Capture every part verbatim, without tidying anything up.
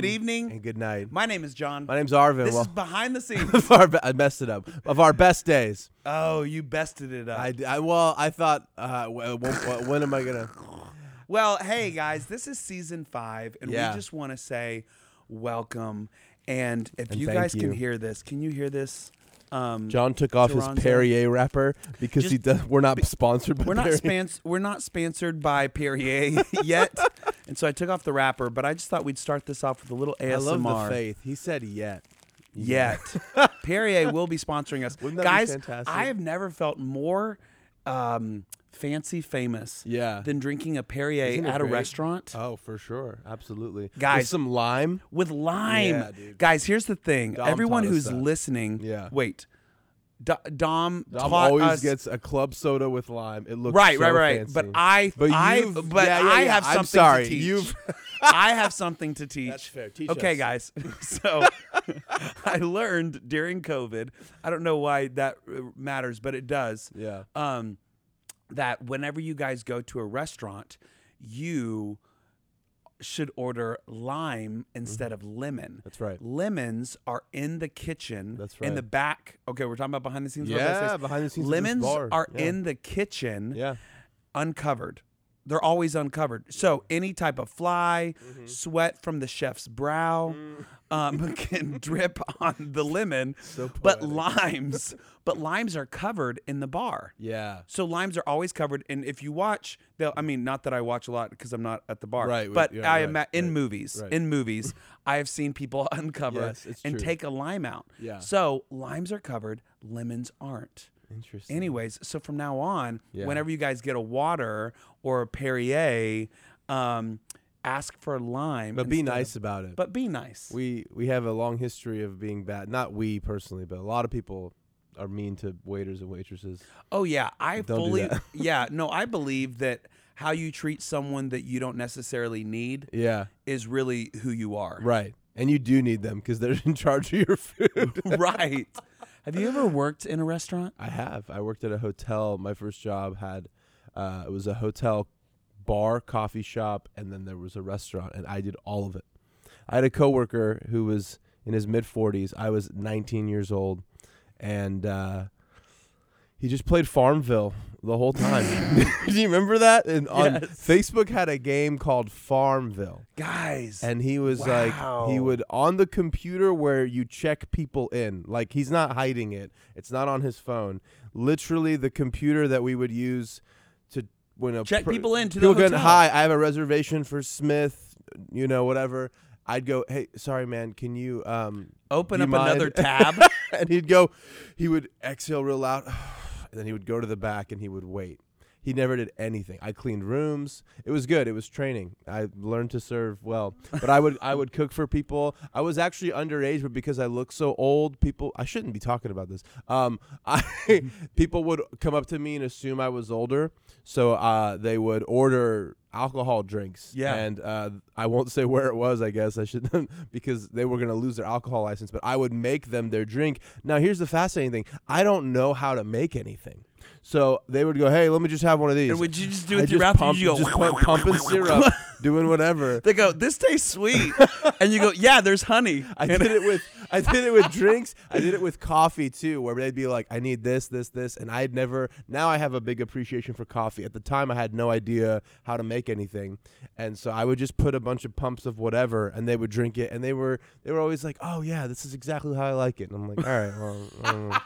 good evening, and good night. My name is John. My name's Arvin. This well, is behind the scenes. Of our, I messed it up. Of our best days. Oh, you bested it up. I, I well, I thought, uh, when, when am I gonna? Well, hey guys, this is season five, and yeah. we just want to say welcome. And if and you guys you. can hear this, can you hear this? Um, John took off Geronzo. his Perrier wrapper because Just, he does, we're not sponsored by we're Perrier. Not spans, we're not sponsored by Perrier yet. And so I took off the wrapper, but I just thought we'd start this off with a little A S M R. I love the faith. He said yet. Yet. Perrier will be sponsoring us. Wouldn't that Guys, be fantastic? I have never felt more um, fancy famous yeah. than drinking a Perrier at great? a restaurant. Oh, for sure. Absolutely. Guys, with some lime. With lime. Yeah, dude. Guys, here's the thing. Dom Everyone who's that. listening, yeah. wait. D- Dom, Dom always us. gets a club soda with lime. It looks right, so right, right. Fancy. But I, but, I, but yeah, yeah, I have yeah. something I'm sorry. to teach. You've I have something to teach. That's fair. Teach okay, us. guys. So I learned during COVID. I don't know why that matters, but it does. Yeah. Um, that whenever you guys go to a restaurant, you should order lime instead mm-hmm. of lemon. That's right. Lemons are in the kitchen. That's right. In the back. Okay, we're talking about behind the scenes. Yeah, behind the scenes. Lemons are yeah. in the kitchen. Yeah. Uncovered. They're always uncovered. So any type of fly, mm-hmm. sweat from the chef's brow, mm. um, can drip on the lemon. So poetic. But limes, but limes are covered in the bar. Yeah. So limes are always covered. And if you watch, they'll, I mean, not that I watch a lot because I'm not at the bar. Right. But yeah, I am right, in right, movies. Right. In movies, I have seen people uncover yes, and true. take a lime out. Yeah. So limes are covered, lemons aren't. Interesting. Anyways, so from now on, yeah. whenever you guys get a water or a Perrier, um, ask for lime. But be nice of, about it. But be nice. We we have a long history of being bad. Not we personally, but a lot of people are mean to waiters and waitresses. Oh yeah, I don't fully. yeah, no, I believe that how you treat someone that you don't necessarily need. Yeah. Is really who you are. Right, and you do need them because they're in charge of your food. Right. Have you ever worked in a restaurant? I have. I worked at a hotel. My first job had, uh, it was a hotel bar, coffee shop, and then there was a restaurant, and I did all of it. I had a coworker who was in his mid forties. I was nineteen years old, and uh, he just played Farmville the whole time. Do you remember that? And on yes. Facebook had a game called Farmville. Guys. And he was wow. like, he would, on the computer where you check people in, like he's not hiding it. It's not on his phone. Literally the computer that we would use to, when a check pr- people in to people the hotel. Going, hi, I have a reservation for Smith, you know, whatever. I'd go, hey, sorry, man, can you um, open up mind? another tab? And he'd go, he would exhale real loud. And then he would go to the back and he would wait. He never did anything. I cleaned rooms. It was good. It was training. I learned to serve well. But I would I would cook for people. I was actually underage, but because I look so old, people I shouldn't be talking about this. Um, I people would come up to me and assume I was older, so uh, they would order alcohol drinks. Yeah. And uh, I won't say where it was. I guess I shouldn't because they were gonna lose their alcohol license. But I would make them their drink. Now here's the fascinating thing. I don't know how to make anything. So they would go, hey, let me just have one of these. And would you just do it with your mouth? Pump, you go, just pump, pumping syrup, doing whatever. They go, this tastes sweet, and you go, yeah, there's honey. I did it with, I did it with drinks. I did it with coffee too, where they'd be like, I need this, this, this, and I'd never. Now I have a big appreciation for coffee. At the time, I had no idea how to make anything, and so I would just put a bunch of pumps of whatever, and they would drink it, and they were, they were always like, oh yeah, this is exactly how I like it, and I'm like, all right, well. I don't know.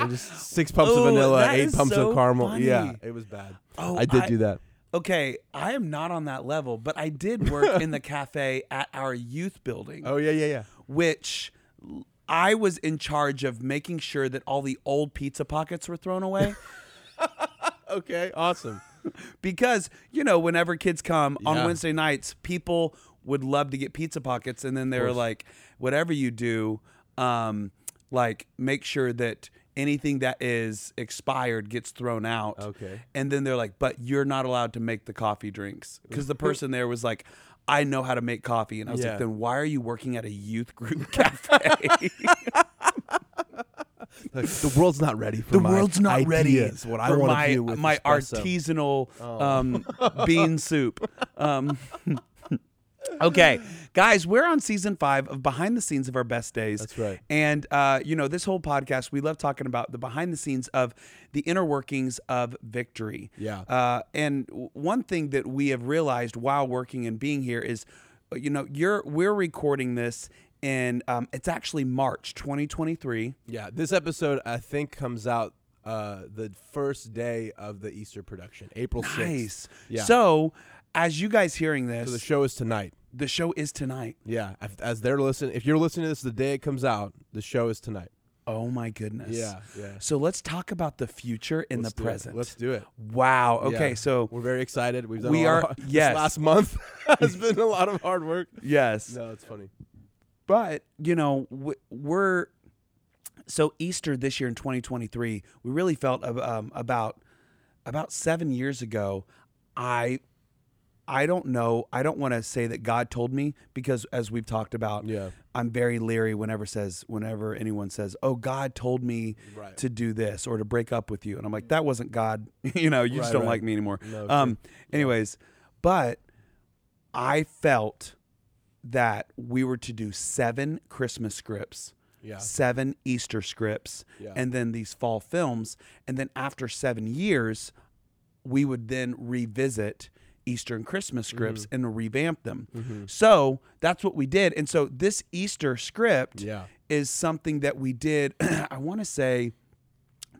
And just six pumps oh, of vanilla, eight pumps so of caramel. Funny. Yeah, it was bad. Oh, I did I, do that. Okay, I am not on that level, but I did work in the cafe at our youth building. Oh, yeah, yeah, yeah. Which I was in charge of making sure that all the old pizza pockets were thrown away. Okay, awesome. Because, you know, whenever kids come yeah. on Wednesday nights, people would love to get pizza pockets. And then they were like, whatever you do, um, like make sure that anything that is expired gets thrown out. Okay. And then they're like, but you're not allowed to make the coffee drinks. Because the person there was like, I know how to make coffee. And I was yeah. like, then why are you working at a youth group cafe? Like, the world's not ready for the my world's not ideas, ready what I for want my, to do with my espresso. artisanal oh. um, bean soup. Um, Okay, guys, we're on season five of Behind the Scenes of Our Best Days. That's right. And, uh, you know, this whole podcast, we love talking about the behind the scenes of the inner workings of Victory. Yeah. Uh, and one thing that we have realized while working and being here is, you know, you're we're recording this in, um, it's actually March twenty twenty-three. Yeah, this episode, I think, comes out uh, the first day of the Easter production, April sixth. Nice. Yeah. So, as you guys hearing this. So the show is tonight. The show is tonight. Yeah. As they're listening, if you're listening to this the day it comes out, the show is tonight. Oh my goodness. Yeah. Yeah. So let's talk about the future and let's the present. It. Let's do it. Wow. Okay. Yeah. So we're very excited. We've done we a lot are, of, yes. This last month has been a lot of hard work. Yes. No, it's funny. But, you know, we're so Easter this year in twenty twenty-three, we really felt um, about about seven years ago, I I don't know. I don't want to say that God told me because, as we've talked about, yeah. I'm very leery whenever says whenever anyone says, "Oh, God told me right. to do this or to break up with you," and I'm like, "That wasn't God." you know, you right, just don't right. like me anymore. No, um, sure. Anyways, but I felt that we were to do seven Christmas scripts, yeah. seven Easter scripts, yeah. and then these fall films, and then after seven years, we would then revisit Easter and Christmas scripts mm-hmm. and revamp them. Mm-hmm. So that's what we did. And so this Easter script yeah. is something that we did, I want to say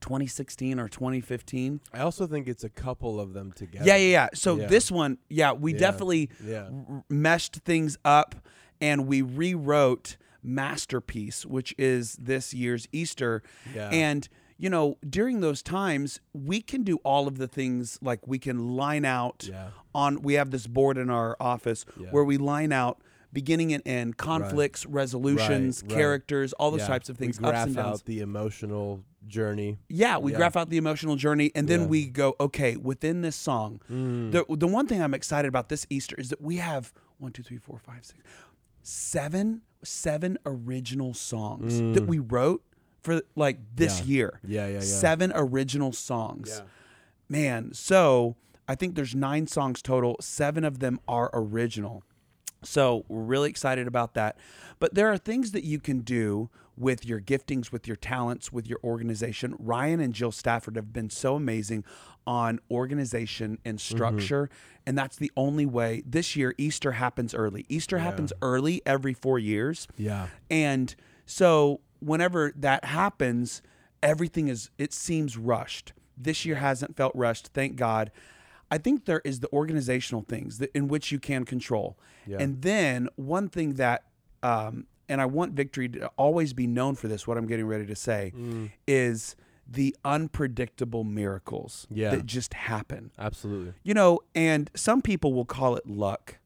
twenty sixteen or twenty fifteen. I also think it's a couple of them together. Yeah, yeah, yeah. So yeah. this one, yeah, we yeah. definitely yeah. R- meshed things up and we rewrote Masterpiece, which is this year's Easter. Yeah. And you know, during those times, we can do all of the things, like we can line out yeah. on, we have this board in our office yeah. where we line out beginning and end, conflicts, right. resolutions, right. characters, all those yeah. types of things. We graph ups and downs. Out the emotional journey. Yeah, we yeah. graph out the emotional journey, and then yeah. we go, okay, within this song, mm. the the one thing I'm excited about this Easter is that we have one, two, three, four, five, six, seven, seven original songs mm. that we wrote. For like this yeah. year, yeah, yeah, yeah, seven original songs, yeah. man. So I think there's nine songs total. Seven of them are original. So we're really excited about that. But there are things that you can do with your giftings, with your talents, with your organization. Ryan and Jill Stafford have been so amazing on organization and structure. Mm-hmm. And that's the only way. This year, Easter happens early. Easter yeah. happens early every four years. Yeah. And so whenever that happens, everything is, it seems rushed. This year hasn't felt rushed, thank God. I think there is the organizational things that, in which you can control. Yeah. And then one thing that, um, and I want Victory to always be known for this, what I'm getting ready to say, mm. is the unpredictable miracles yeah. that just happen. Absolutely. You know, and some people will call it luck.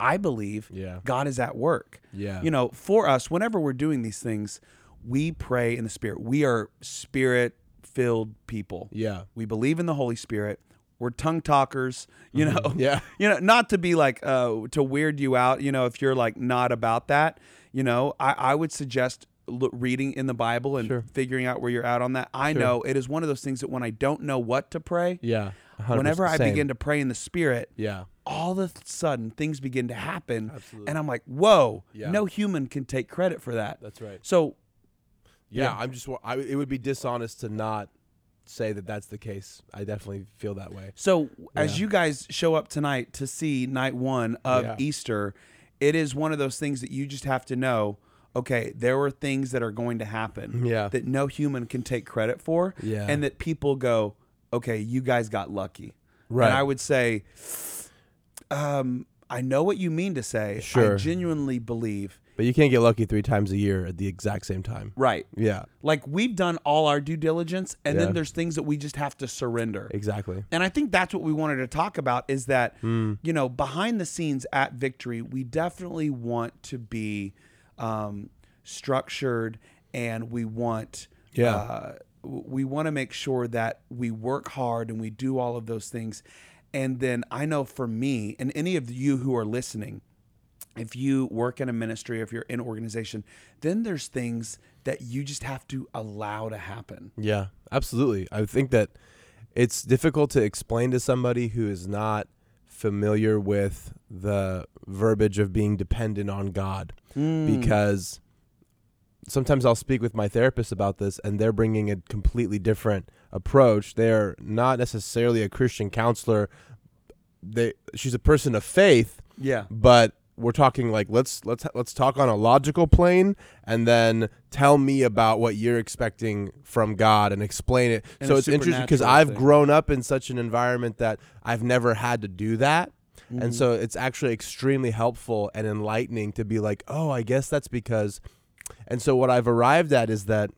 I believe yeah. God is at work. Yeah. You know, for us, whenever we're doing these things, we pray in the Spirit. We are Spirit-filled people. Yeah. We believe in the Holy Spirit. We're tongue talkers, you mm-hmm. know. Yeah. You know, not to be like, uh, to weird you out, you know, if you're like not about that, you know, I, I would suggest l- reading in the Bible and sure. figuring out where you're at on that. I sure. know it is one of those things that when I don't know what to pray, yeah, one hundred percent. Whenever I begin to pray in the Spirit, yeah. all of a sudden, things begin to happen, absolutely. And I'm like, "Whoa! Yeah. No human can take credit for that." That's right. So, yeah, yeah. I'm just. I, it would be dishonest to not say that that's the case. I definitely feel that way. So, yeah. as you guys show up tonight to see night one of yeah. Easter, it is one of those things that you just have to know. Okay, there were things that are going to happen yeah. that no human can take credit for, yeah. and that people go, "Okay, you guys got lucky." Right. And I would say. Um, I know what you mean to say. Sure. I genuinely believe. But you can't get lucky three times a year at the exact same time. Right. Yeah. Like we've done all our due diligence and yeah. then there's things that we just have to surrender. Exactly. And I think that's what we wanted to talk about is that, mm. you know, behind the scenes at Victory, we definitely want to be um, structured and we want... Yeah. Uh, we want to make sure that we work hard and we do all of those things. And then I know for me and any of you who are listening, if you work in a ministry, if you're in an organization, then there's things that you just have to allow to happen. Yeah, absolutely. I think that it's difficult to explain to somebody who is not familiar with the verbiage of being dependent on God, mm. because sometimes I'll speak with my therapist about this, and they're bringing a completely different approach. They're not necessarily a Christian counselor. They she's a person of faith. Yeah. But we're talking like let's let's let's talk on a logical plane, and then tell me about what you're expecting from God and explain it. And so it's interesting because I've grown up in such an environment that I've never had to do that. Mm-hmm. And so it's actually extremely helpful and enlightening to be like, oh, I guess that's because. And so what I've arrived at is that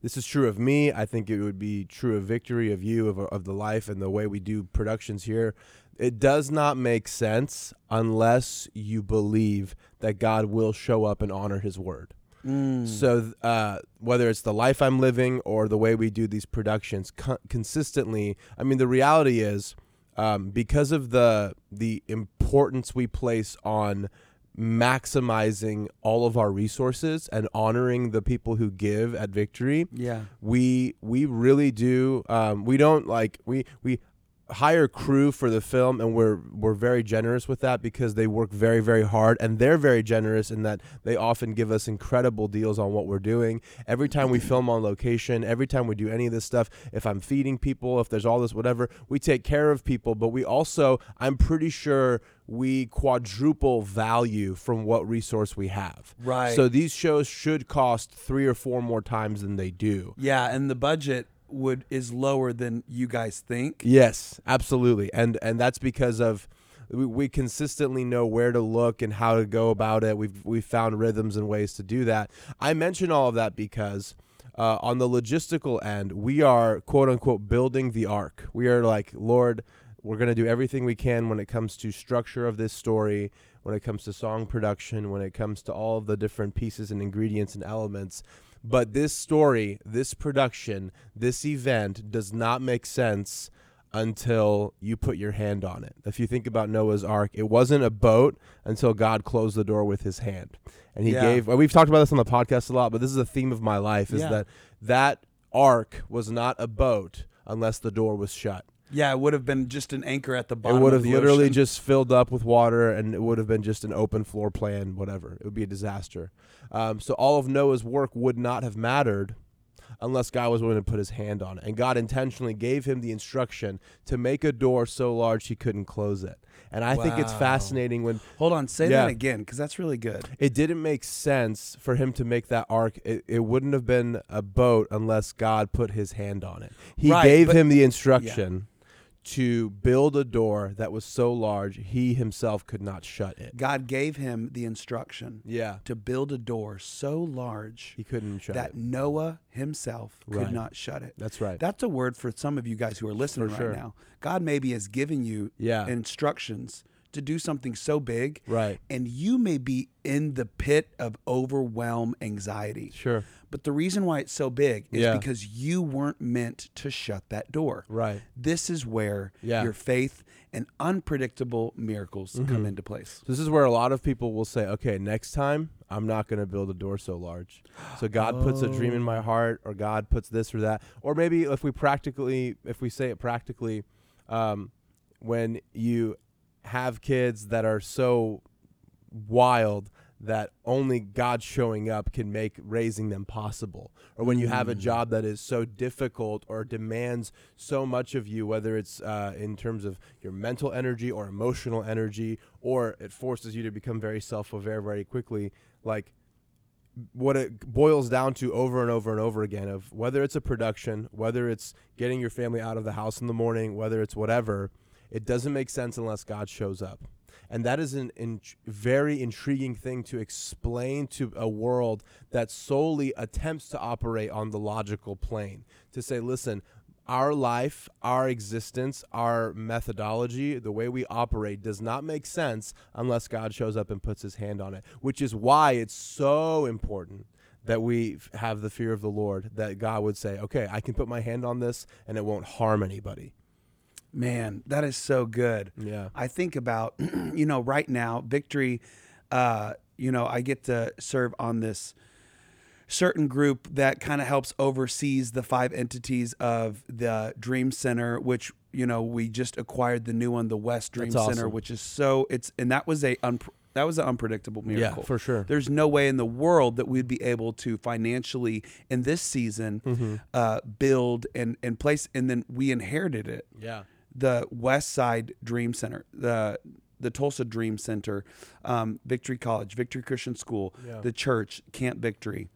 this is true of me. I think it would be true of Victory, of you, of, of the life and the way we do productions here. It does not make sense unless you believe that God will show up and honor his word. Mm. So uh, whether it's the life I'm living or the way we do these productions co- consistently, I mean, the reality is um, because of the the importance we place on maximizing all of our resources and honoring the people who give at Victory, yeah, we we really do. Um, we don't like we we. hire crew for the film, and we're we're very generous with that because they work very, very hard, and they're very generous in that they often give us incredible deals on what we're doing. Every time we film on location, every time we do any of this stuff, if I'm feeding people, if there's all this whatever, we take care of people, but we also, I'm pretty sure we quadruple value from what resource we have. Right. So these shows should cost three or four more times than they do. Yeah, and the budget would is lower than you guys think. Yes, absolutely. And and that's because of we, we consistently know where to look and how to go about it. We've we've found rhythms and ways to do that. I mention all of that because uh, on the logistical end, we are quote unquote building the ark. We are like, Lord, we're going to do everything we can when it comes to structure of this story, when it comes to song production, when it comes to all of the different pieces and ingredients and elements. But this story, this production, this event does not make sense until you put your hand on it. If you think about Noah's Ark, it wasn't a boat until God closed the door with his hand. And he yeah. gave, well, we've talked about this on the podcast a lot, but this is a theme of my life, is yeah. that that ark was not a boat unless the door was shut. Yeah, it would have been just an anchor at the bottom of the ocean. It would have literally just filled up with water, and it would have been just an open floor plan, whatever. It would be a disaster. Um, so all of Noah's work would not have mattered unless God was willing to put his hand on it. And God intentionally gave him the instruction to make a door so large he couldn't close it. And I wow. think it's fascinating when... Hold on, say yeah, that again, because that's really good. It didn't make sense for him to make that ark. It, it wouldn't have been a boat unless God put his hand on it. He right, gave but, him the instruction... Yeah. to build a door that was so large, he himself could not shut it. God gave him the instruction yeah. to build a door so large he couldn't shut that it. Noah himself right. could not shut it. That's right. That's a word for some of you guys who are listening for right sure. now. God maybe has given you yeah. instructions to do something so big, right? And you may be in the pit of overwhelm, anxiety. Sure. But the reason why it's so big is yeah. because you weren't meant to shut that door. Right. This is where yeah. your faith and unpredictable miracles mm-hmm. come into place. This is where a lot of people will say, okay, next time I'm not going to build a door so large. So God oh. puts a dream in my heart, or God puts this or that. Or maybe if we practically, if we say it practically, um, when you have kids that are so wild that only God showing up can make raising them possible. Or when you have a job that is so difficult or demands so much of you, whether it's uh, in terms of your mental energy or emotional energy, or it forces you to become very self-aware very quickly, like what it boils down to over and over and over again of whether it's a production, whether it's getting your family out of the house in the morning, whether it's whatever, it doesn't make sense unless God shows up. And that is an in- very intriguing thing to explain to a world that solely attempts to operate on the logical plane. To say, listen, our life, our existence, our methodology, the way we operate does not make sense unless God shows up and puts his hand on it, which is why it's so important that we have the fear of the Lord, that God would say, okay, I can put my hand on this and it won't harm anybody. Man, that is so good. Yeah. I think about, you know, right now, Victory, uh, you know, I get to serve on this certain group that kind of helps oversees the five entities of the Dream Center, which, you know, we just acquired the new one, the West Dream That's Center, awesome. Which is so it's and that was a un, that was an unpredictable miracle. Yeah, for sure. There's no way in the world that we'd be able to financially in this season mm-hmm. uh, build and and place, and then we inherited it. Yeah, the West Side Dream Center, the. the Tulsa Dream Center, um, Victory College, Victory Christian School, yeah. the church, Camp Victory.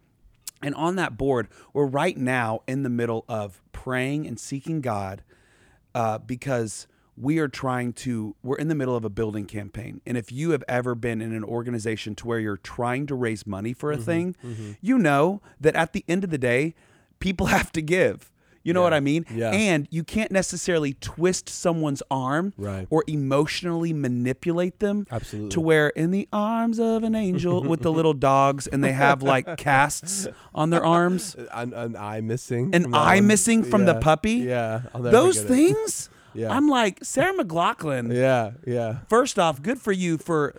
And on that board, we're right now in the middle of praying and seeking God uh, because we are trying to, we're in the middle of a building campaign. And if you have ever been in an organization to where you're trying to raise money for a mm-hmm, thing, mm-hmm. you know that at the end of the day, people have to give. You know yeah. what I mean? Yeah. And you can't necessarily twist someone's arm right. or emotionally manipulate them Absolutely. To where in the arms of an angel with the little dogs and they have like casts on their arms. An, an eye missing. An eye one. missing from yeah. the puppy. Yeah. Those things. yeah. I'm like, Sarah McLachlan. yeah. Yeah. First off, good for you for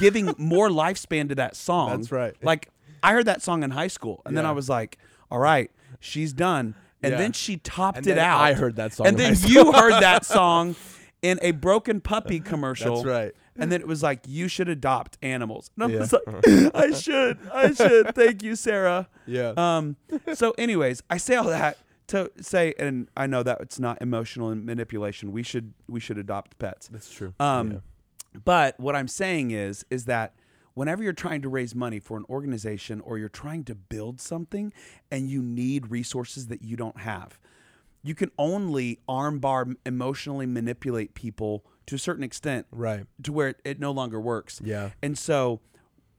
giving more lifespan to that song. That's right. Like I heard that song in high school and yeah. then I was like, all right, she's done. And yeah. then she topped and it out. I heard that song. And then you heard that song in a broken puppy commercial. That's right. And then it was like, you should adopt animals. And I yeah. was like, I should. I should. Thank you, Sarah. Yeah. Um. So anyways, I say all that to say, and I know that it's not emotional manipulation. We should we should adopt pets. That's true. Um, yeah. But what I'm saying is, is that whenever you're trying to raise money for an organization or you're trying to build something and you need resources that you don't have, you can only armbar, emotionally manipulate people to a certain extent right. to where it, it no longer works. Yeah. And so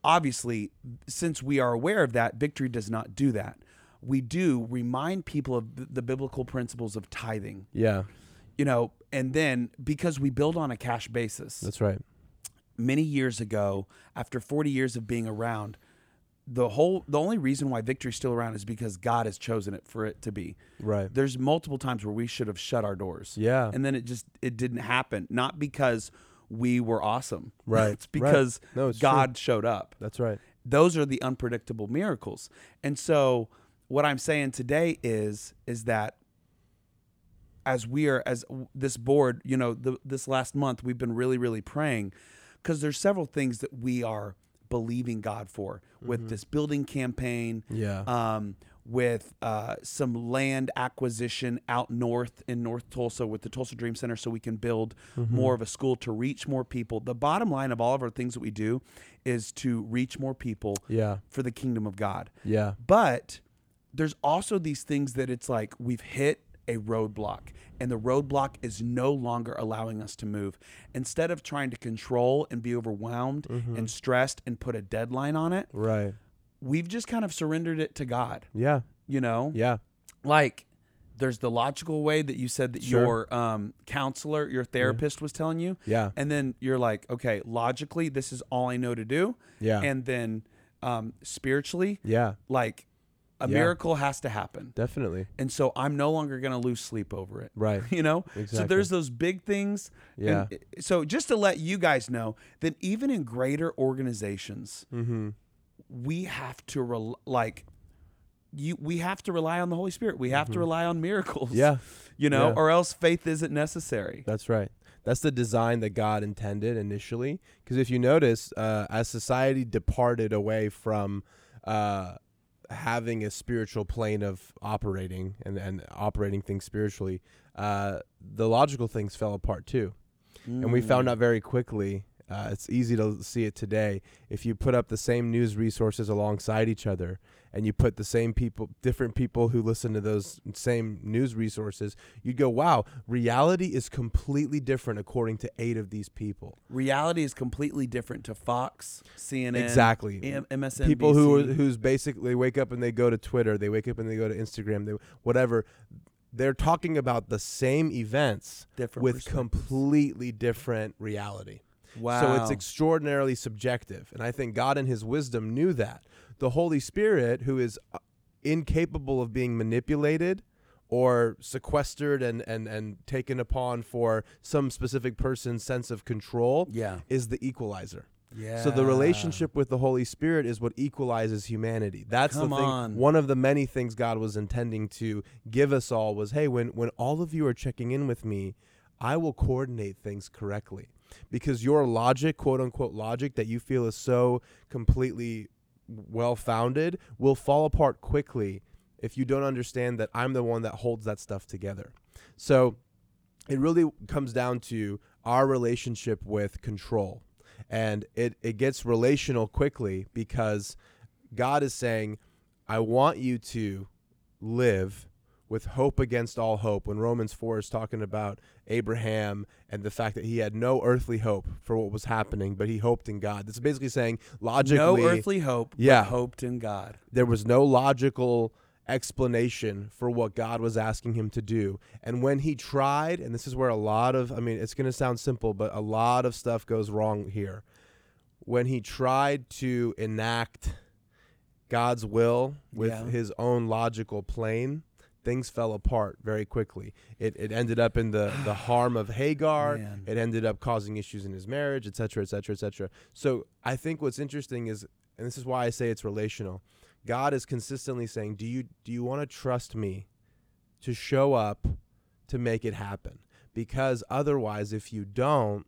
obviously, since we are aware of that, Victory does not do that. We do remind people of the, the biblical principles of tithing. Yeah. You know, and then because we build on a cash basis. That's right. Many years ago, after forty years of being around, the whole the only reason why Victory's still around is because God has chosen it for it to be. Right. There's multiple times where we should have shut our doors. Yeah. And then it just it didn't happen. Not because we were awesome. Right. It's because right. No, it's God true. Showed up. That's right. Those are the unpredictable miracles. And so what I'm saying today is is that as we are as this board, you know, the, this last month we've been really, really praying. Because there's several things that we are believing God for with mm-hmm. this building campaign, yeah. um, with uh, some land acquisition out north in North Tulsa with the Tulsa Dream Center so we can build mm-hmm. more of a school to reach more people. The bottom line of all of our things that we do is to reach more people yeah. for the kingdom of God. Yeah. But there's also these things that it's like we've hit a roadblock, and the roadblock is no longer allowing us to move. Instead of trying to control and be overwhelmed mm-hmm. and stressed and put a deadline on it, right? We've just kind of surrendered it to God. Yeah, you know. Yeah, like there's the logical way that you said that sure. your um, counselor, your therapist yeah. was telling you. Yeah, and then you're like, okay, logically, this is all I know to do. Yeah, and then um, spiritually, yeah, like. A yeah. miracle has to happen. Definitely. And so I'm no longer going to lose sleep over it. Right. You know? Exactly. So there's those big things. Yeah. And so just to let you guys know that even in greater organizations, mm-hmm. we have to re- like you we have to rely on the Holy Spirit. We have mm-hmm. to rely on miracles. Yeah. You know, yeah. or else faith isn't necessary. That's right. That's the design that God intended initially, because if you notice, uh, as society departed away from uh having a spiritual plane of operating and, and operating things spiritually, uh, the logical things fell apart too. Mm. And we found out very quickly, uh, it's easy to see it today, if you put up the same news resources alongside each other and you put the same people, different people who listen to those same news resources, you'd go, wow, reality is completely different according to eight of these people. Reality is completely different to Fox, C N N, exactly. M S N B C. People who who's basically wake up and they go to Twitter, they wake up and they go to Instagram, they whatever. They're talking about the same events different with completely different reality. Wow. So it's extraordinarily subjective. And I think God in his wisdom knew that. The Holy Spirit, who is incapable of being manipulated or sequestered and, and, and taken upon for some specific person's sense of control, yeah. is the equalizer. Yeah. So the relationship with the Holy Spirit is what equalizes humanity. That's Come the thing. On. One of the many things God was intending to give us all was, hey, when when all of you are checking in with me, I will coordinate things correctly. Because your logic, quote unquote logic, that you feel is so completely well-founded will fall apart quickly if you don't understand that I'm the one that holds that stuff together. So it really comes down to our relationship with control. And it, it gets relational quickly because God is saying, I want you to live with hope against all hope. When Romans four is talking about Abraham and the fact that he had no earthly hope for what was happening, but he hoped in God. That's basically saying logically. No earthly hope, yeah, but hoped in God. There was no logical explanation for what God was asking him to do. And when he tried, and this is where a lot of, I mean, it's going to sound simple, but a lot of stuff goes wrong here. When he tried to enact God's will with yeah. his own logical plane, things fell apart very quickly. It it ended up in the, the harm of Hagar. Man. It ended up causing issues in his marriage, et cetera, et cetera, et cetera. So I think what's interesting is, and this is why I say it's relational, God is consistently saying, do you do you want to trust me to show up to make it happen? Because otherwise, if you don't,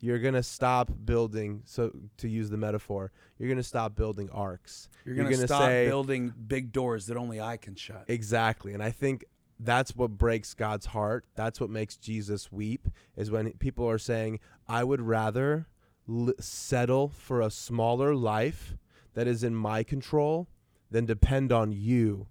you're going to stop building, so to use the metaphor, you're going to stop building arcs. You're going to stop say, building big doors that only I can shut. Exactly. And I think that's what breaks God's heart. That's what makes Jesus weep, is when people are saying, I would rather l- settle for a smaller life that is in my control than depend on you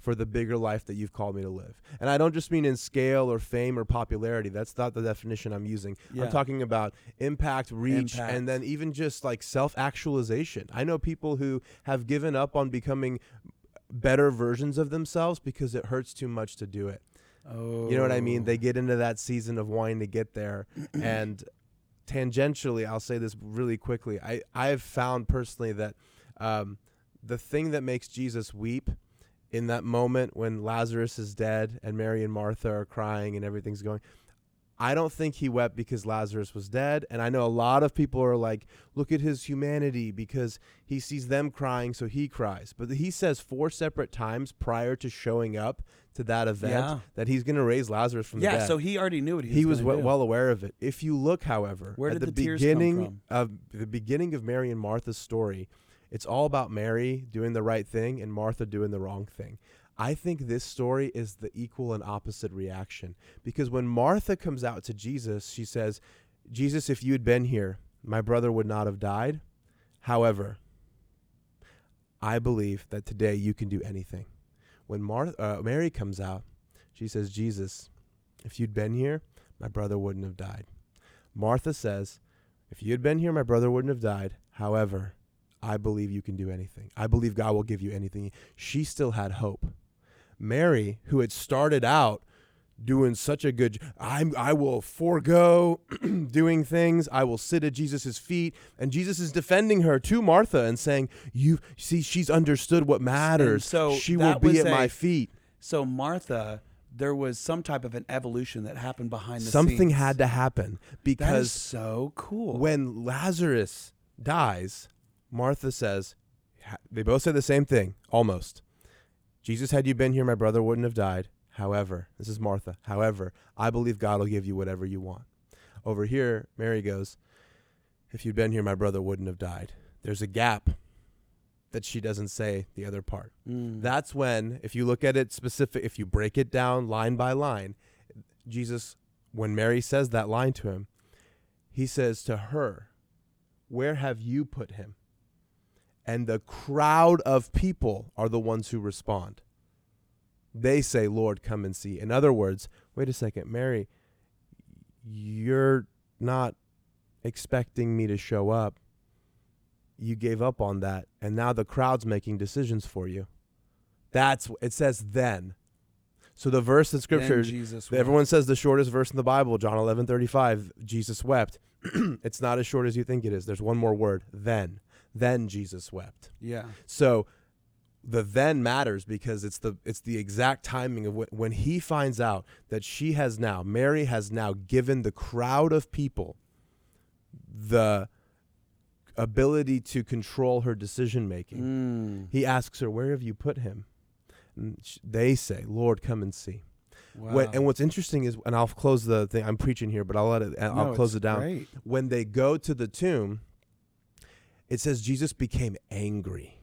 for the bigger life that you've called me to live. And I don't just mean in scale or fame or popularity. That's not the definition I'm using. Yeah. I'm talking about impact, reach, impact. And then even just like self-actualization. I know people who have given up on becoming better versions of themselves because it hurts too much to do it. Oh. You know what I mean? They get into that season of wanting to get there. And tangentially, I'll say this really quickly. I, I've found personally that um, the thing that makes Jesus weep in that moment when Lazarus is dead and Mary and Martha are crying and everything's going, I don't think he wept because Lazarus was dead. And I know a lot of people are like, look at his humanity because he sees them crying, so he cries. But he says four separate times prior to showing up to that event yeah. that he's going to raise Lazarus from yeah, the dead. Yeah, so he already knew what he was He was w- well aware of it. If you look, however, Where did at the, the beginning of the beginning of Mary and Martha's story, it's all about Mary doing the right thing and Martha doing the wrong thing. I think this story is the equal and opposite reaction. Because when Martha comes out to Jesus, she says, Jesus, if you had been here, my brother would not have died. However, I believe that today you can do anything. When Martha, uh, Mary comes out, she says, Jesus, if you'd been here, my brother wouldn't have died. Martha says, if you had been here, my brother wouldn't have died. However, I believe you can do anything. I believe God will give you anything. She still had hope. Mary, who had started out doing such a good, I I will forego doing things. I will sit at Jesus' feet. And Jesus is defending her to Martha and saying, you see, she's understood what matters. So she will be at a, my feet. So Martha, there was some type of an evolution that happened behind the Something scenes. Something had to happen. Because that is so cool. When Lazarus dies, Martha says, they both say the same thing, almost. Jesus, had you been here, my brother wouldn't have died. However, this is Martha. However, I believe God will give you whatever you want. Over here, Mary goes, if you'd been here, my brother wouldn't have died. There's a gap that she doesn't say the other part. Mm. That's when, if you look at it specific, if you break it down line by line, Jesus, when Mary says that line to him, he says to her, where have you put him? And the crowd of people are the ones who respond. They say, Lord, come and see. In other words, wait a second, Mary, you're not expecting me to show up. You gave up on that. And now the crowd's making decisions for you. That's, it says then. So the verse in Scripture, everyone says the shortest verse in the Bible, John eleven thirty-five, Jesus wept. It's not as short as you think it is. There's one more word, then. Then Jesus wept. Yeah. So the then matters because it's the it's the exact timing of what, when he finds out that she has now, Mary has now given the crowd of people the ability to control her decision-making. Mm. He asks her, where have you put him? And she, they say, Lord, come and see. Wow. When, and what's interesting is, and I'll close the thing, I'm preaching here, but I'll let it, I'll no, close it down. Great. When they go to the tomb, it says Jesus became angry.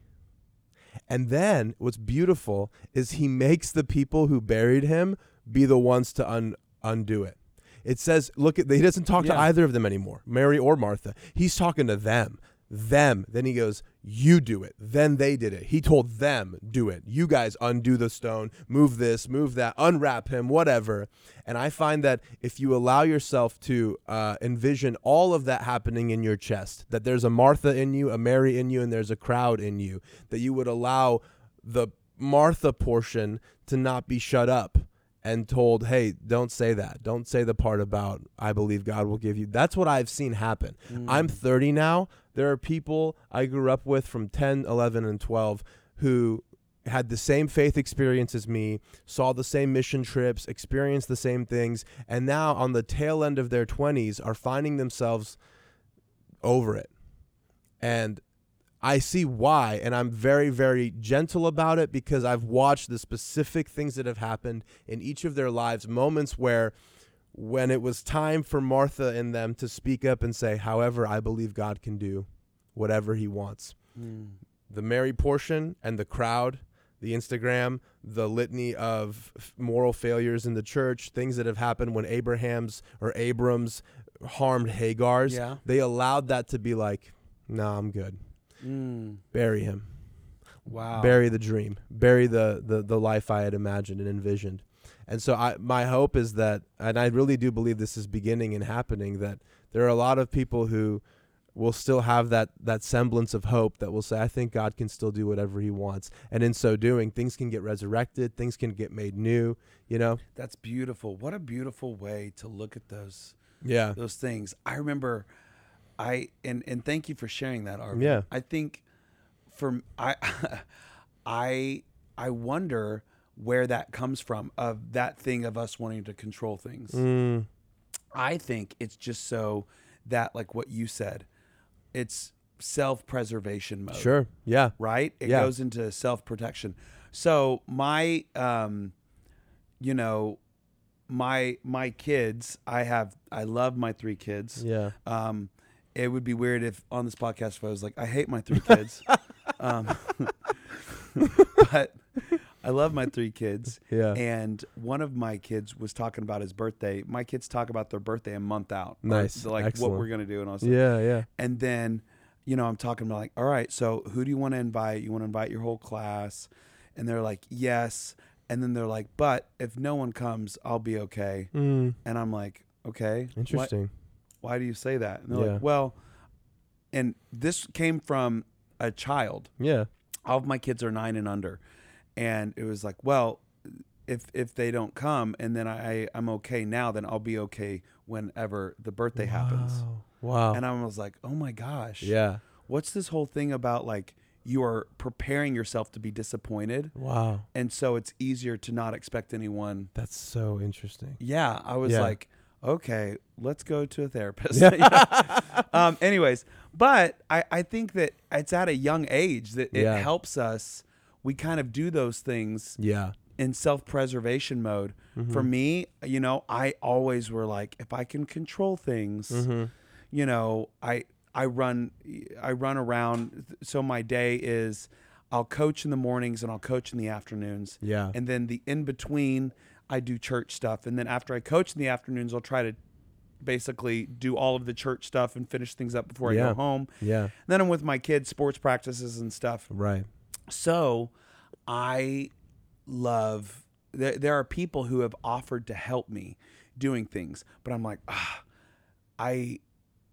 And then what's beautiful is he makes the people who buried him be the ones to un, undo it. It says, look, at, he doesn't talk yeah. to either of them anymore, Mary or Martha. He's talking to them, them. Then he goes, you do it. Then they did it. He told them, do it. You guys undo the stone, move this, move that, unwrap him, whatever. And I find that if you allow yourself to uh, envision all of that happening in your chest, that there's a Martha in you, a Mary in you, and there's a crowd in you, that you would allow the Martha portion to not be shut up and told, hey, don't say that. Don't say the part about, I believe God will give you. That's what I've seen happen. Mm. I'm thirty now. There are people I grew up with from ten, eleven, and twelve who had the same faith experience as me, saw the same mission trips, experienced the same things, and now on the tail end of their twenties are finding themselves over it. And I see why, and I'm very, very gentle about it because I've watched the specific things that have happened in each of their lives, moments where when it was time for Martha and them to speak up and say, however, I believe God can do whatever he wants. Mm. The Mary portion and the crowd, the Instagram, the litany of moral failures in the church, things that have happened when Abraham's or Abram's harmed Hagar's, yeah. they allowed that to be like, no, nah, I'm good. Mm. Bury him. Wow. Bury the dream. Bury the, the, the life I had imagined and envisioned. And so I, my hope is that, and I really do believe this is beginning and happening, that there are a lot of people who will still have that, that semblance of hope that will say, I think God can still do whatever he wants. And in so doing, things can get resurrected. Things can get made new, you know? That's beautiful. What a beautiful way to look at those, yeah. those things. I remember... I and, and thank you for sharing that, Arvin. Yeah. I think for I I I wonder where that comes from, of that thing of us wanting to control things. Mm. I think it's just so that, like what you said, it's self-preservation mode. Sure. Yeah. Right? It yeah. goes into self-protection. So my um you know my my kids, I have I love my three kids. Yeah. Um It would be weird if on this podcast if I was like, I hate my three kids. um, but I love my three kids. Yeah. And one of my kids was talking about his birthday. My kids talk about their birthday a month out. Nice. So like Excellent. What we're going to do and all that. Yeah, yeah. And then, you know, I'm talking about like, all right, so who do you want to invite? You want to invite your whole class? And they're like, yes. And then they're like, but if no one comes, I'll be okay. Mm. And I'm like, okay. Interesting. What? Why do you say that? And they're yeah. like, well, and this came from a child. Yeah. All of my kids are nine and under. And it was like, well, if if they don't come and then I, I'm okay now, then I'll be okay whenever the birthday wow. happens. Wow. And I was like, oh my gosh. Yeah. What's this whole thing about like you are preparing yourself to be disappointed? Wow. And so it's easier to not expect anyone. That's so interesting. Yeah. I was yeah. like, okay, let's go to a therapist. Yeah. um, anyways, but I, I think that it's at a young age that it yeah. helps us. We kind of do those things yeah. in self-preservation mode. Mm-hmm. For me, you know, I always were like, if I can control things, mm-hmm. you know, I I run I run around. So my day is I'll coach in the mornings and I'll coach in the afternoons. Yeah. And then the in-between I do church stuff. And then after I coach in the afternoons, I'll try to basically do all of the church stuff and finish things up before yeah. I go home. Yeah. And then I'm with my kids, sports practices and stuff. Right. So I love, there, there are people who have offered to help me doing things, but I'm like, ah, I,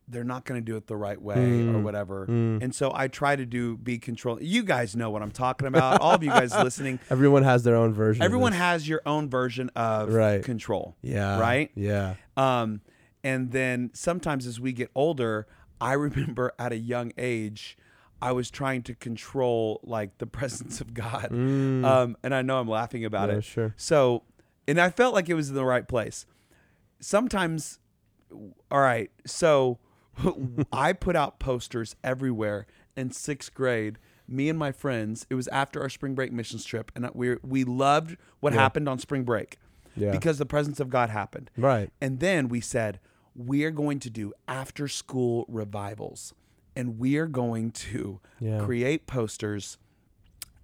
they're not going to do it the right way mm. or whatever. Mm. And so I try to do, be control. You guys know what I'm talking about. All of you guys listening. Everyone has their own version. Everyone has your own version of right. control. Yeah. Right. Yeah. Um, and then sometimes as we get older, I remember at a young age, I was trying to control like the presence of God. Mm. Um, and I know I'm laughing about yeah, it. Sure. So, and I felt like it was in the right place. Sometimes. All right. So, I put out posters everywhere in sixth grade. Me and my friends, it was after our spring break missions trip, and we we loved what yeah. happened on spring break yeah. because the presence of God happened. Right. And then we said, we are going to do after school revivals, and we are going to yeah. create posters,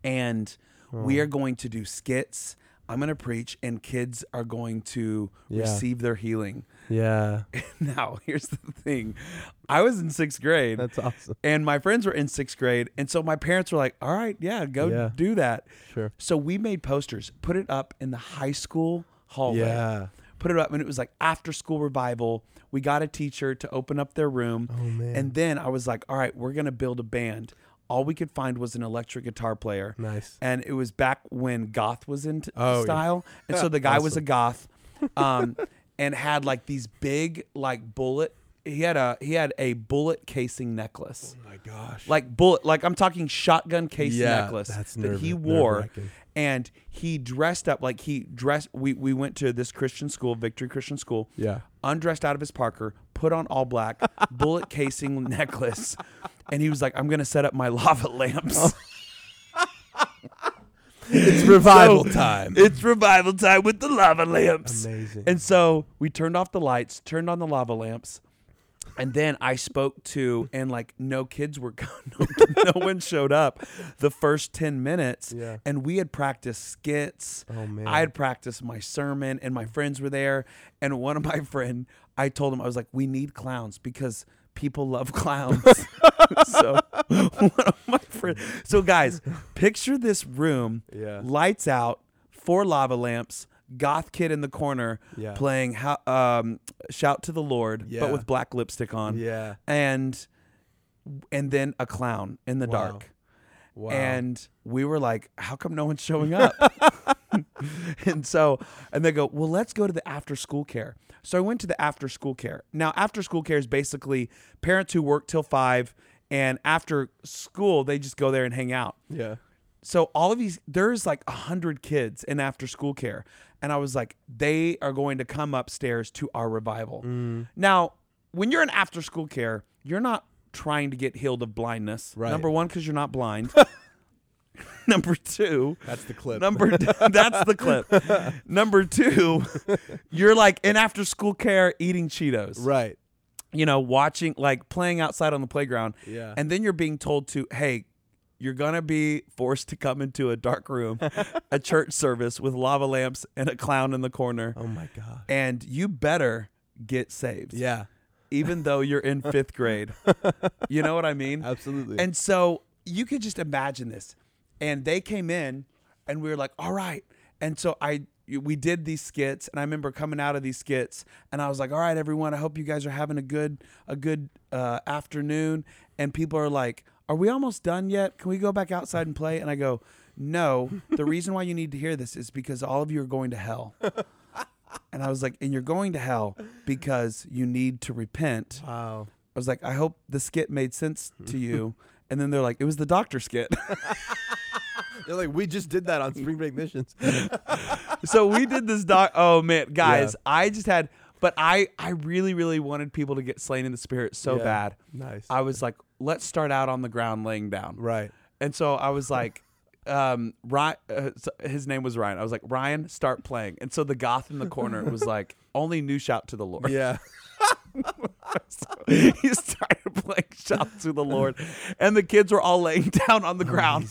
and oh. we are going to do skits. I'm going to preach, and kids are going to yeah. receive their healing. Yeah. Now, here's the thing. I was in sixth grade. That's awesome. And my friends were in sixth grade. And so my parents were like, all right, yeah, go yeah. do that. Sure. So we made posters, put it up in the high school hallway. Yeah. Put it up. And it was like after school revival. We got a teacher to open up their room. Oh, man. And then I was like, all right, we're going to build a band. All we could find was an electric guitar player. Nice. And it was back when goth was in t- oh, style. Yeah. And so the guy awesome. was a goth um, and had like these big like bullet. He had a he had a bullet casing necklace. Oh, my gosh. Like bullet. Like I'm talking shotgun casing yeah, necklace that's nerve- that he wore. And he dressed up like he dressed. We, we went to this Christian school, Victory Christian School. Yeah. Undressed out of his parker, put on all black, bullet casing necklace. And he was like, I'm going to set up my lava lamps. Oh. It's revival so, time. It's revival time with the lava lamps. Amazing. And so we turned off the lights, turned on the lava lamps. And then I spoke to, and like no kids were, no, no one showed up the first ten minutes. Yeah. And we had practiced skits. Oh, man. I had practiced my sermon, and my friends were there. And one of my friend, I told him, I was like, we need clowns because people love clowns. So one of my friend, so guys, picture this room, yeah. lights out, four lava lamps, goth kid in the corner yeah. playing how, um, Shout to the Lord, yeah. but with black lipstick on. Yeah. And and then a clown in the wow. dark. Wow. And we were like, how come no one's showing up? And so, and they go, well, let's go to the after school care. So I went to the after school care. Now, after school care is basically parents who work till five, and after school, they just go there and hang out. Yeah. So all of these, there's like a hundred kids in after school care. And I was like, they are going to come upstairs to our revival. Mm. Now, when you're in after school care, you're not trying to get healed of blindness. Right. Number one, because you're not blind. Number two. That's the clip. Number That's the clip. Number two, you're like in after school care eating Cheetos. Right. You know, watching, like playing outside on the playground. Yeah. And then you're being told to, hey, you're going to be forced to come into a dark room, a church service with lava lamps and a clown in the corner. Oh, my God. And you better get saved. Yeah. Even though you're in fifth grade. You know what I mean? Absolutely. And so you could just imagine this. And they came in, and we were like, all right. And so I we did these skits, and I remember coming out of these skits, and I was like, all right, everyone, I hope you guys are having a good, a good uh, afternoon. And people are like, are we almost done yet? Can we go back outside and play? And I go, no, the reason why you need to hear this is because all of you are going to hell. And I was like, and you're going to hell because you need to repent. Wow. I was like, I hope the skit made sense to you. And then they're like, it was the doctor skit. They're like, we just did that on spring break missions. So we did this doc. Oh, man, guys, yeah. I just had, but I, I really, really wanted people to get slain in the spirit so yeah. bad. Nice. I was like, let's start out on the ground laying down. Right. And so I was like, um, Ryan, uh, his name was Ryan. I was like, Ryan, start playing. And so the goth in the corner was like, only new Shout to the Lord. Yeah. So he started playing Shout to the Lord, and the kids were all laying down on the ground.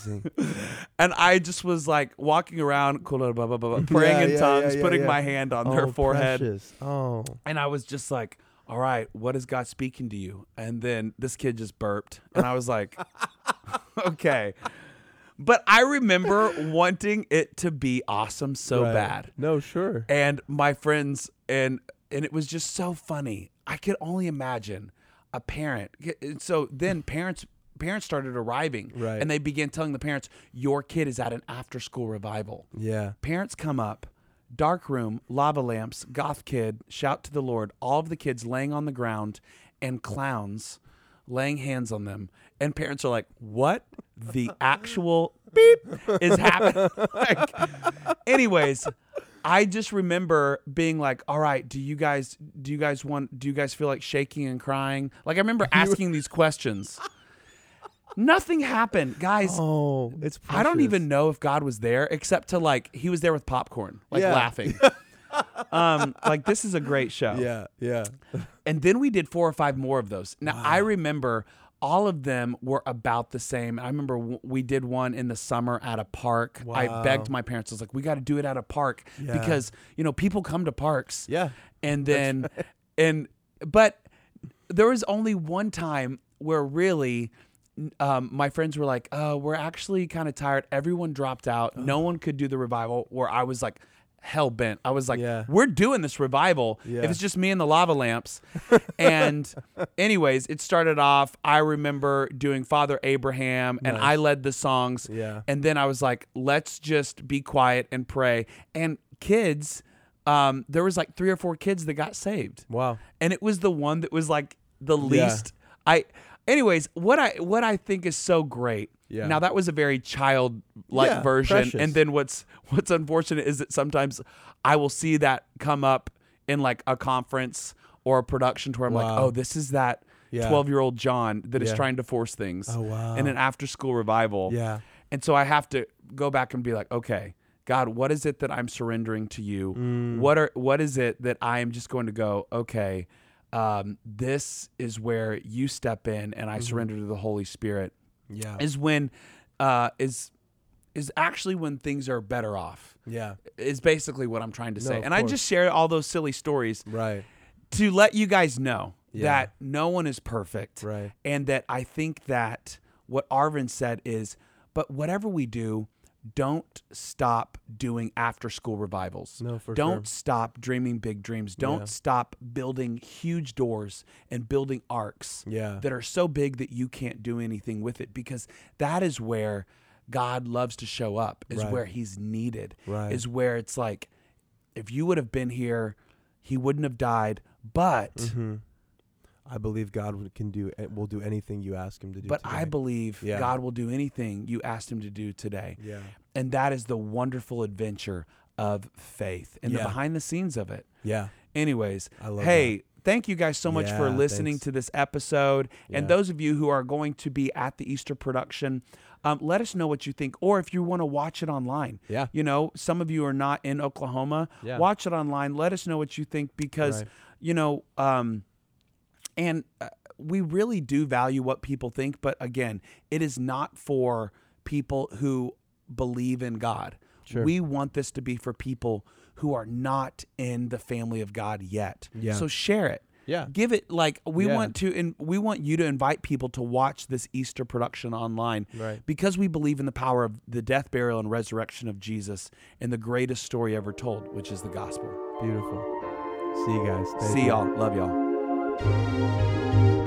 And I just was like walking around, blah, blah, blah, blah, praying yeah, in yeah, tongues, yeah, putting yeah. my hand on oh, their forehead. Precious. Oh. And I was just like, all right, what is God speaking to you? And then this kid just burped. And I was like, okay. But I remember wanting it to be awesome so right. bad. No, sure. And my friends, and and it was just so funny. I could only imagine a parent. So then parents parents started arriving. Right. And they began telling the parents, your kid is at an after-school revival. Yeah. Parents come up. Dark room, lava lamps, goth kid, Shout to the Lord, all of the kids laying on the ground, and clowns laying hands on them. And parents are like, what the actual beep is happening? Like, anyways, I just remember being like, all right, do you guys, do you guys want, do you guys feel like shaking and crying? Like I remember asking these questions. Nothing happened, guys. Oh, it's precious. I don't even know if God was there, except to like, he was there with popcorn, like yeah. laughing. um, like this is a great show. Yeah. Yeah. And then we did four or five more of those. Now wow. I remember all of them were about the same. I remember w- we did one in the summer at a park. Wow. I begged my parents. I was like, we got to do it at a park yeah. because, you know, people come to parks. Yeah. And then, right. and, but there was only one time where really, um, my friends were like, oh, we're actually kind of tired. Everyone dropped out. Oh. No one could do the revival, where I was like, hell bent. I was like, yeah. we're doing this revival. Yeah. If it's just me and the lava lamps. And anyways, it started off. I remember doing Father Abraham and nice. I led the songs. Yeah. And then I was like, let's just be quiet and pray. And kids, um, there was like three or four kids that got saved. Wow. And it was the one that was like the least. Yeah. I, anyways, what I, what I think is so great. Yeah. Now that was a very childlike yeah, version, precious. And then what's what's unfortunate is that sometimes I will see that come up in like a conference or a production to where I'm wow. like, oh, this is that twelve-year-old yeah. John that yeah. is trying to force things oh, wow. in an after-school revival. Yeah, and so I have to go back and be like, okay, God, what is it that I'm surrendering to you? Mm. What are what is it that I am just going to go, okay, um, this is where you step in and I mm-hmm. surrender to the Holy Spirit. Yeah, is when, uh, is is actually when things are better off. Yeah, is basically what I'm trying to say. No, and course. I just share all those silly stories, right, to let you guys know yeah. that no one is perfect, right, and that I think that what Arvin said is, but whatever we do, don't stop doing after-school revivals. No, for don't sure. Don't stop dreaming big dreams. Don't yeah. stop building huge doors and building arcs yeah. that are so big that you can't do anything with it, because that is where God loves to show up, is right. where he's needed, right. is where it's like, if you would have been here, he wouldn't have died, but... Mm-hmm. I believe God can do will do anything you ask him to do But today. I believe yeah. God will do anything you asked him to do today. Yeah. And that is the wonderful adventure of faith and yeah. the behind the scenes of it. Yeah. Anyways, I love hey, that. Thank you guys so much yeah, for listening thanks. To this episode. Yeah. And those of you who are going to be at the Easter production, um, let us know what you think, or if you want to watch it online. Yeah. You know, some of you are not in Oklahoma. Yeah. Watch it online. Let us know what you think, because, right. you know, um, And uh, we really do value what people think. But again, it is not for people who believe in God. Sure. We want this to be for people who are not in the family of God yet. Yeah. So share it. Yeah. Give it like we yeah. want to. And we want you to invite people to watch this Easter production online. Right. Because we believe in the power of the death, burial, and resurrection of Jesus, and the greatest story ever told, which is the gospel. Beautiful. See you guys. Thank See you. Y'all. Love y'all. Thank you.